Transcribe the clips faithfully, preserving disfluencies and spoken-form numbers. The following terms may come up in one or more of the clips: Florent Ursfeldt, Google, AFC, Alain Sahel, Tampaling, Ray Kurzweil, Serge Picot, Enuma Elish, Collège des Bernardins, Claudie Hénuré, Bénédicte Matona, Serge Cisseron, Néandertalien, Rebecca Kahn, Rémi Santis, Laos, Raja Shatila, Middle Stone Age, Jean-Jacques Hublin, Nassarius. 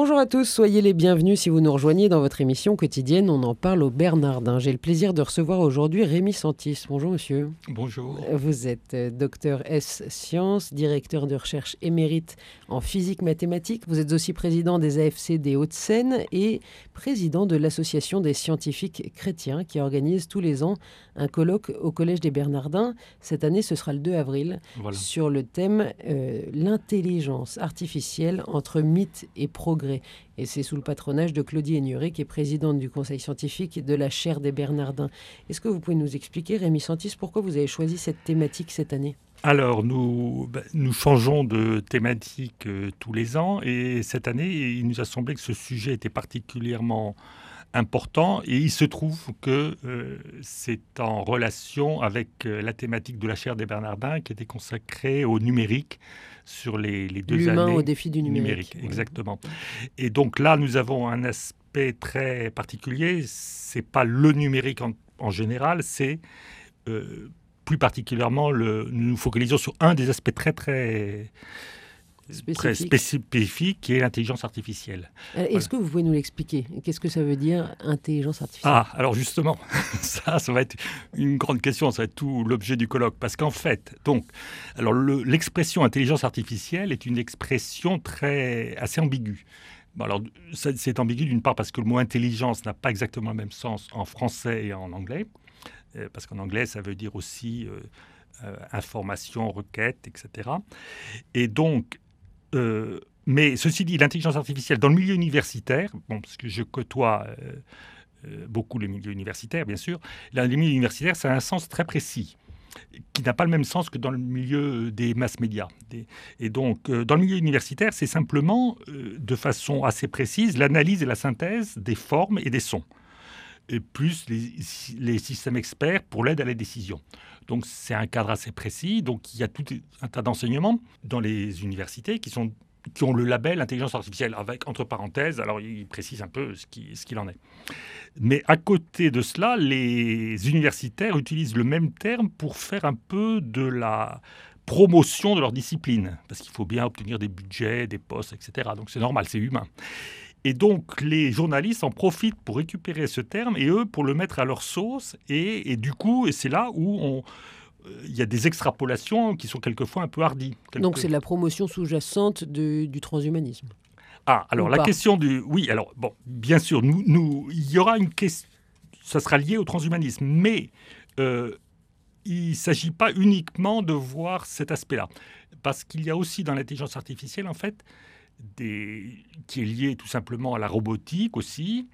Bonjour à tous, soyez les bienvenus si vous nous rejoignez dans votre émission quotidienne. On en parle aux Bernardins. J'ai le plaisir de recevoir aujourd'hui Rémi Santis. Bonjour monsieur. Bonjour. Vous êtes docteur S sciences, directeur de recherche émérite en physique mathématique. Vous êtes aussi président des A F C des Hauts-de-Seine et président de l'association des scientifiques chrétiens qui organise tous les ans un colloque au Collège des Bernardins. Cette année, ce sera le deux avril, voilà. Sur le thème euh, l'intelligence artificielle entre mythe et progrès. Et c'est sous le patronage de Claudie Hénuré, qui est présidente du conseil scientifique de la chaire des Bernardins. Est-ce que vous pouvez nous expliquer, Rémi Santis, pourquoi vous avez choisi cette thématique cette année ? Alors, nous, nous changeons de thématique euh, tous les ans. Et cette année, il nous a semblé que ce sujet était particulièrement important. Et il se trouve que euh, c'est en relation avec euh, la thématique de la chaire des Bernardins, qui était consacrée au numérique, sur les, les deux L'humain années. L'humain au défi du numérique. numérique ouais. Exactement. Et donc là, nous avons un aspect très particulier. Ce n'est pas le numérique en, en général, c'est euh, plus particulièrement, le, nous nous focalisons sur un des aspects très, très spécifiques, très spécifique, qui est l'intelligence artificielle. Est-ce voilà. que vous pouvez nous l'expliquer ? Qu'est-ce que ça veut dire, intelligence artificielle ? Ah, alors justement, ça, ça va être une grande question, ça va être tout l'objet du colloque. Parce qu'en fait, donc, alors le, l'expression intelligence artificielle est une expression très, assez ambiguë. Alors, ça, c'est ambigu d'une part parce que le mot intelligence n'a pas exactement le même sens en français et en anglais. Parce qu'en anglais, ça veut dire aussi euh, euh, information, requête, et cetera. Et donc, euh, mais ceci dit, l'intelligence artificielle dans le milieu universitaire, bon, parce que je côtoie euh, euh, beaucoup les milieux universitaires, bien sûr, là, les milieux universitaires, ça a un sens très précis, qui n'a pas le même sens que dans le milieu des masses médias. Et donc, dans le milieu universitaire, c'est simplement, de façon assez précise, l'analyse et la synthèse des formes et des sons, et plus les, les systèmes experts pour l'aide à la décision. Donc, c'est un cadre assez précis. Donc, il y a tout un tas d'enseignements dans les universités qui sont... qui ont le label intelligence artificielle, avec, entre parenthèses, alors il précise un peu ce, qui, ce qu'il en est. Mais à côté de cela, les universitaires utilisent le même terme pour faire un peu de la promotion de leur discipline, parce qu'il faut bien obtenir des budgets, des postes, et cetera. Donc c'est normal, c'est humain. Et donc les journalistes en profitent pour récupérer ce terme, et eux, pour le mettre à leur sauce, et, et du coup, et c'est là où on... il y a des extrapolations qui sont quelquefois un peu hardies. Quelque... Donc c'est de la promotion sous-jacente de, du transhumanisme. Ah, alors ou la pas. Question du... Oui, alors, bon, bien sûr, nous, nous, il y aura une question... Ça sera lié au transhumanisme, mais euh, il ne s'agit pas uniquement de voir cet aspect-là. Parce qu'il y a aussi dans l'intelligence artificielle, en fait, des... qui est lié tout simplement à la robotique aussi,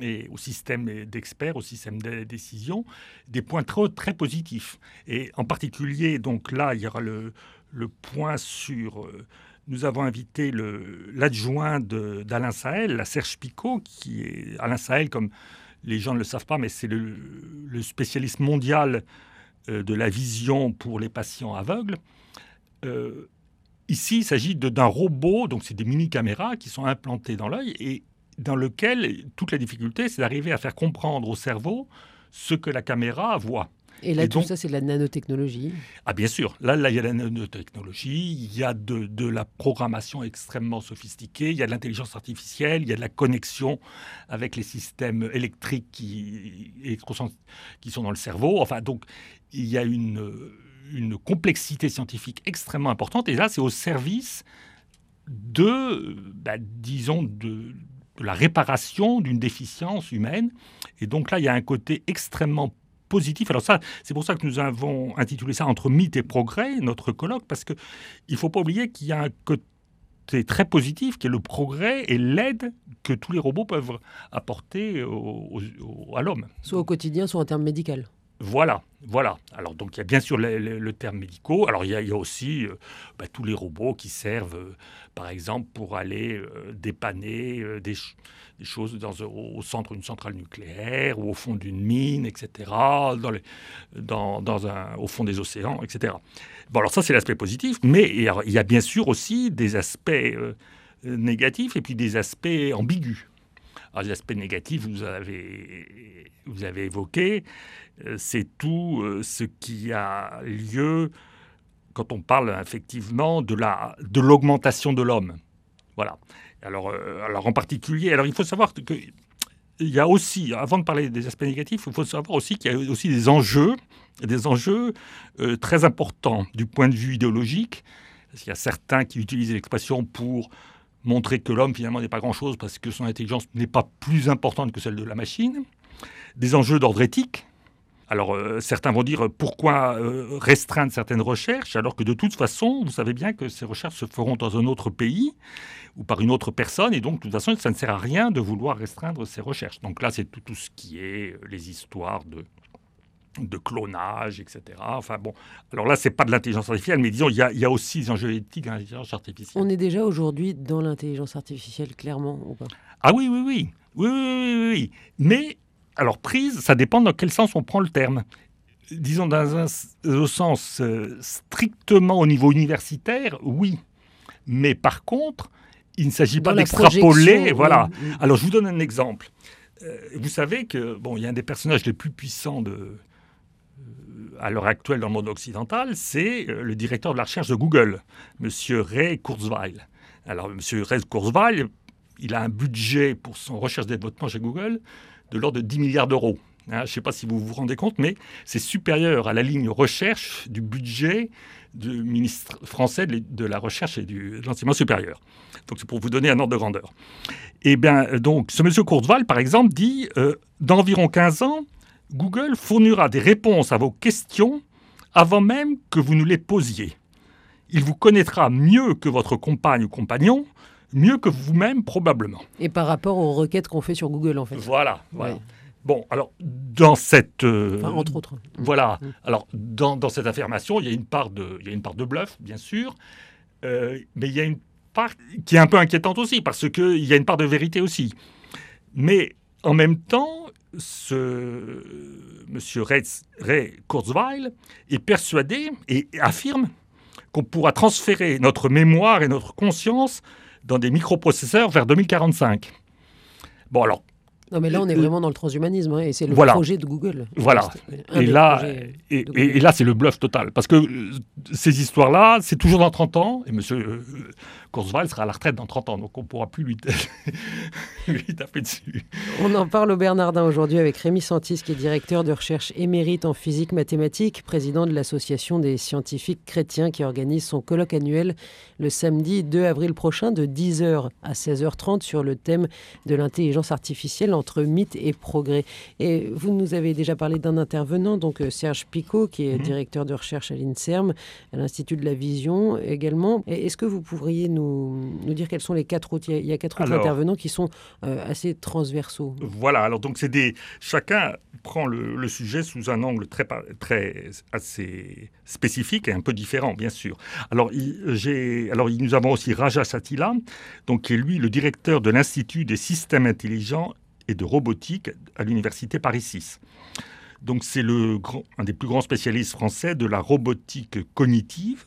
et au système d'experts, au système de décision, des points très, très positifs. Et en particulier, donc là, il y aura le, le point sur... Euh, nous avons invité le, l'adjoint de, d'Alain Sahel, la Serge Picot, qui est... Alain Sahel, comme les gens ne le savent pas, mais c'est le, le spécialiste mondial euh, de la vision pour les patients aveugles. Euh, ici, il s'agit de, d'un robot, donc c'est des mini-caméras qui sont implantées dans l'œil et dans lequel toute la difficulté, c'est d'arriver à faire comprendre au cerveau ce que la caméra voit. Et là, et donc, tout ça, c'est de la nanotechnologie. Ah, bien sûr. Là, là, il y a de la nanotechnologie, il y a de, de la programmation extrêmement sophistiquée, il y a de l'intelligence artificielle, il y a de la connexion avec les systèmes électriques qui, qui sont dans le cerveau. Enfin, donc, il y a une, une complexité scientifique extrêmement importante. Et là, c'est au service de, bah, disons, de... de la réparation d'une déficience humaine. Et donc là, il y a un côté extrêmement positif. Alors ça, c'est pour ça que nous avons intitulé ça « Entre mythe et progrès », notre colloque, parce qu'il ne faut pas oublier qu'il y a un côté très positif, qui est le progrès et l'aide que tous les robots peuvent apporter au, au, à l'homme. Soit au quotidien, soit en termes médicaux. Voilà, voilà. Alors, donc, il y a bien sûr le, le, le terme médicaux. Alors, il y a, il y a aussi euh, bah, tous les robots qui servent, euh, par exemple, pour aller euh, dépanner euh, des, ch- des choses dans, au centre d'une centrale nucléaire ou au fond d'une mine, et cetera, dans les, dans, dans un, au fond des océans, et cetera. Bon, alors ça, c'est l'aspect positif. Mais et alors, il y a bien sûr aussi des aspects euh, négatifs et puis des aspects ambigus. Alors, les aspects négatifs, vous avez, vous avez évoqué, euh, c'est tout euh, ce qui a lieu quand on parle effectivement de, la, de l'augmentation de l'homme. Voilà. Alors, euh, alors en particulier, alors il faut savoir que il y a aussi, avant de parler des aspects négatifs, il faut savoir aussi qu'il y a aussi des enjeux, des enjeux euh, très importants du point de vue idéologique. Parce qu'il y a certains qui utilisent l'expression pour montrer que l'homme, finalement, n'est pas grand-chose parce que son intelligence n'est pas plus importante que celle de la machine. Des enjeux d'ordre éthique. Alors, euh, certains vont dire pourquoi euh, restreindre certaines recherches, alors que de toute façon, vous savez bien que ces recherches se feront dans un autre pays ou par une autre personne. Et donc, de toute façon, ça ne sert à rien de vouloir restreindre ces recherches. Donc là, c'est tout, tout ce qui est les histoires de, de clonage, et cetera. Enfin bon, alors là, ce n'est pas de l'intelligence artificielle, mais disons, il y a, il y a aussi des enjeux éthiques dans l'intelligence artificielle. On est déjà aujourd'hui dans l'intelligence artificielle, clairement, ou pas ? Ah oui, oui, oui. Oui, oui, oui, oui. Mais... Alors, prise, ça dépend dans quel sens on prend le terme. Disons, dans un au sens euh, strictement au niveau universitaire, oui. Mais par contre, il ne s'agit dans pas d'extrapoler. Voilà. Oui, oui. Alors, je vous donne un exemple. Euh, vous savez que, bon, il y a un des personnages les plus puissants de, euh, à l'heure actuelle dans le monde occidental, c'est euh, le directeur de la recherche de Google, M. Ray Kurzweil. Alors, M. Ray Kurzweil, il a un budget pour son recherche et développement chez Google de l'ordre de dix milliards d'euros. Hein, je ne sais pas si vous vous rendez compte, mais c'est supérieur à la ligne recherche du budget du ministre français de, de la recherche et du, de l'enseignement supérieur. Donc, c'est pour vous donner un ordre de grandeur. Et bien, donc, ce monsieur Kurzweil, par exemple, dit euh, « Dans environ quinze ans, Google fournira des réponses à vos questions avant même que vous nous les posiez. Il vous connaîtra mieux que votre compagne ou compagnon, mieux que vous-même, probablement. » Et par rapport aux requêtes qu'on fait sur Google, en fait. Voilà. voilà. Ouais. Bon, alors, dans cette... Euh, enfin, entre autres. Voilà. Mmh. Alors, dans, dans cette affirmation, il y a une part de, il y a une part de bluff, bien sûr. Euh, mais il y a une part qui est un peu inquiétante aussi, parce qu'il y a une part de vérité aussi. Mais, en même temps, ce euh, monsieur Ray, Ray Kurzweil est persuadé et affirme qu'on pourra transférer notre mémoire et notre conscience dans des microprocesseurs vers deux mille quarante-cinq. Bon, alors... Non, mais là, on est euh, vraiment dans le transhumanisme, hein, et c'est le voilà. projet de Google. Voilà. Et là, et, et, et là, c'est le bluff total. Parce que euh, ces histoires-là, c'est toujours dans trente ans, et M. Euh, Kurzweil sera à la retraite dans trente ans, donc on ne pourra plus lui, lui taper dessus. On en parle au Bernardin aujourd'hui avec Rémi Santis, qui est directeur de recherche émérite en physique mathématique, président de l'Association des scientifiques chrétiens qui organise son colloque annuel le samedi deux avril prochain de dix heures à seize heures trente sur le thème de l'intelligence artificielle entre mythe et progrès. Et vous nous avez déjà parlé d'un intervenant, donc Serge Picot, qui est mmh. directeur de recherche à l'INSERM, à l'Institut de la Vision également. Et est-ce que vous pourriez nous, nous dire quels sont les quatre autres ? Il y a quatre autres alors, intervenants qui sont euh, assez transversaux. Voilà, alors donc c'est des... Chacun prend le, le sujet sous un angle très, très assez spécifique et un peu différent, bien sûr. Alors, il, j'ai, alors nous avons aussi Raja Shatila, donc, qui est lui le directeur de l'Institut des systèmes intelligents et de robotique à l'université Paris six. Donc c'est le grand, un des plus grands spécialistes français de la robotique cognitive.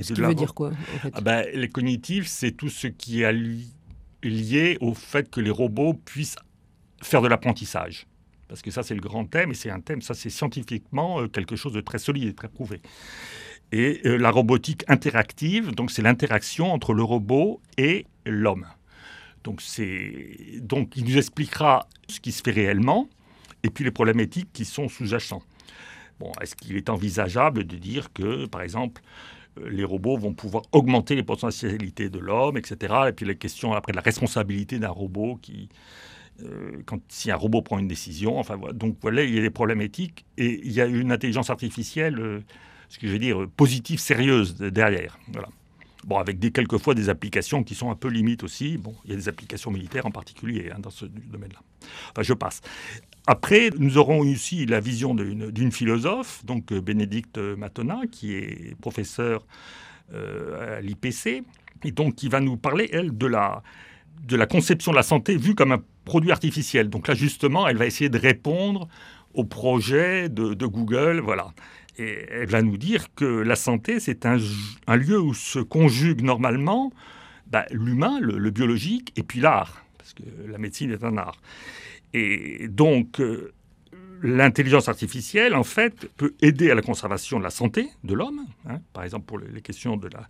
Ce qui veut dire quoi, en fait ? Ah ben, les cognitifs, c'est tout ce qui est lié au fait que les robots puissent faire de l'apprentissage. Parce que ça, c'est le grand thème, et c'est un thème, ça, c'est scientifiquement quelque chose de très solide et très prouvé. Et euh, la robotique interactive, donc c'est l'interaction entre le robot et l'homme. Donc, c'est... Donc, il nous expliquera ce qui se fait réellement et puis les problèmes éthiques qui sont sous-jacents. Bon, est-ce qu'il est envisageable de dire que, par exemple, les robots vont pouvoir augmenter les potentialités de l'homme, et cetera. Et puis la question après de la responsabilité d'un robot qui... Euh, quand, si un robot prend une décision, enfin voilà. Donc, voilà, il y a des problèmes éthiques et il y a une intelligence artificielle, euh, ce que je veux dire, positive, sérieuse derrière. Voilà. Bon, avec des, quelquefois des applications qui sont un peu limites aussi. Bon, il y a des applications militaires en particulier hein, dans ce domaine-là. Enfin, je passe. Après, nous aurons aussi la vision d'une, d'une philosophe, donc Bénédicte Matona, qui est professeure euh, à l'I P C, et donc qui va nous parler, elle, de la, de la conception de la santé vue comme un produit artificiel. Donc là, justement, elle va essayer de répondre au projet de, de Google, voilà. Et elle va nous dire que la santé, c'est un, un lieu où se conjuguent normalement bah, l'humain, le, le biologique, et puis l'art, parce que la médecine est un art. Et donc, euh, l'intelligence artificielle, en fait, peut aider à la conservation de la santé de l'homme, hein, par exemple pour les questions de la,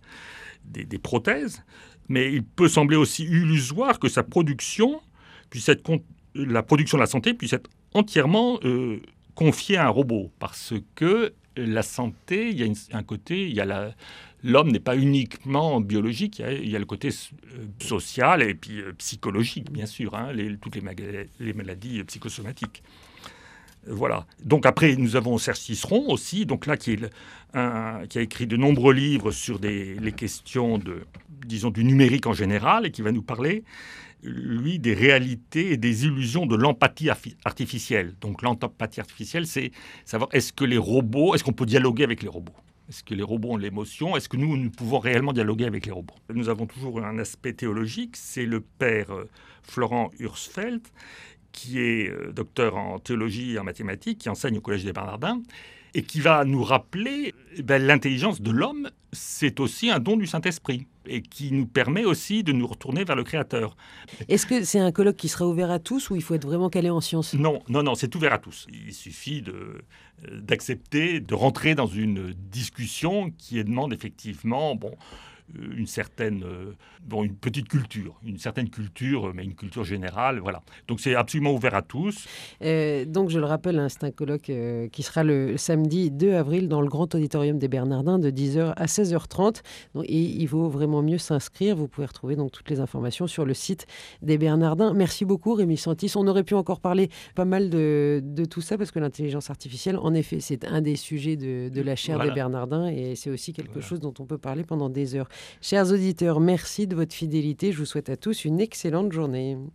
des, des prothèses, mais il peut sembler aussi illusoire que sa production, puisse être, la production de la santé puisse être entièrement euh, confiée à un robot. Parce que la santé, il y a une, un côté, il y a la, l'homme n'est pas uniquement biologique, il y a, il y a le côté euh, social et puis euh, psychologique, bien sûr, hein, les, toutes les, mag- les maladies euh, psychosomatiques. Voilà. Donc après, nous avons Serge Cisseron aussi, donc là, qui, est le, un, qui a écrit de nombreux livres sur des, les questions de, disons, du numérique en général, et qui va nous parler, lui, des réalités et des illusions de l'empathie artificielle. Donc l'empathie artificielle, c'est savoir est-ce que les robots, est-ce qu'on peut dialoguer avec les robots ? Est-ce que les robots ont l'émotion ? Est-ce que nous, nous pouvons réellement dialoguer avec les robots ? Nous avons toujours un aspect théologique, c'est le père Florent Ursfeldt, qui est docteur en théologie et en mathématiques, qui enseigne au Collège des Bernardins, et qui va nous rappeler eh bien, l'intelligence de l'homme, c'est aussi un don du Saint-Esprit, et qui nous permet aussi de nous retourner vers le Créateur. Est-ce que c'est un colloque qui sera ouvert à tous, ou il faut être vraiment calé en sciences ? Non, non, non, c'est ouvert à tous. Il suffit de, d'accepter, de rentrer dans une discussion qui demande effectivement... bon, une certaine, bon, une petite culture, une certaine culture, mais une culture générale, voilà. Donc c'est absolument ouvert à tous. Euh, donc je le rappelle, hein, c'est un colloque euh, qui sera le samedi deux avril dans le grand auditorium des Bernardins de dix heures à seize heures trente. Donc, et il vaut vraiment mieux s'inscrire. Vous pouvez retrouver donc toutes les informations sur le site des Bernardins. Merci beaucoup Rémi Santis. On aurait pu encore parler pas mal de, de tout ça parce que l'intelligence artificielle, en effet, c'est un des sujets de, de la chaire voilà. des Bernardins et c'est aussi quelque voilà. chose dont on peut parler pendant des heures. Chers auditeurs, merci de votre fidélité. Je vous souhaite à tous une excellente journée.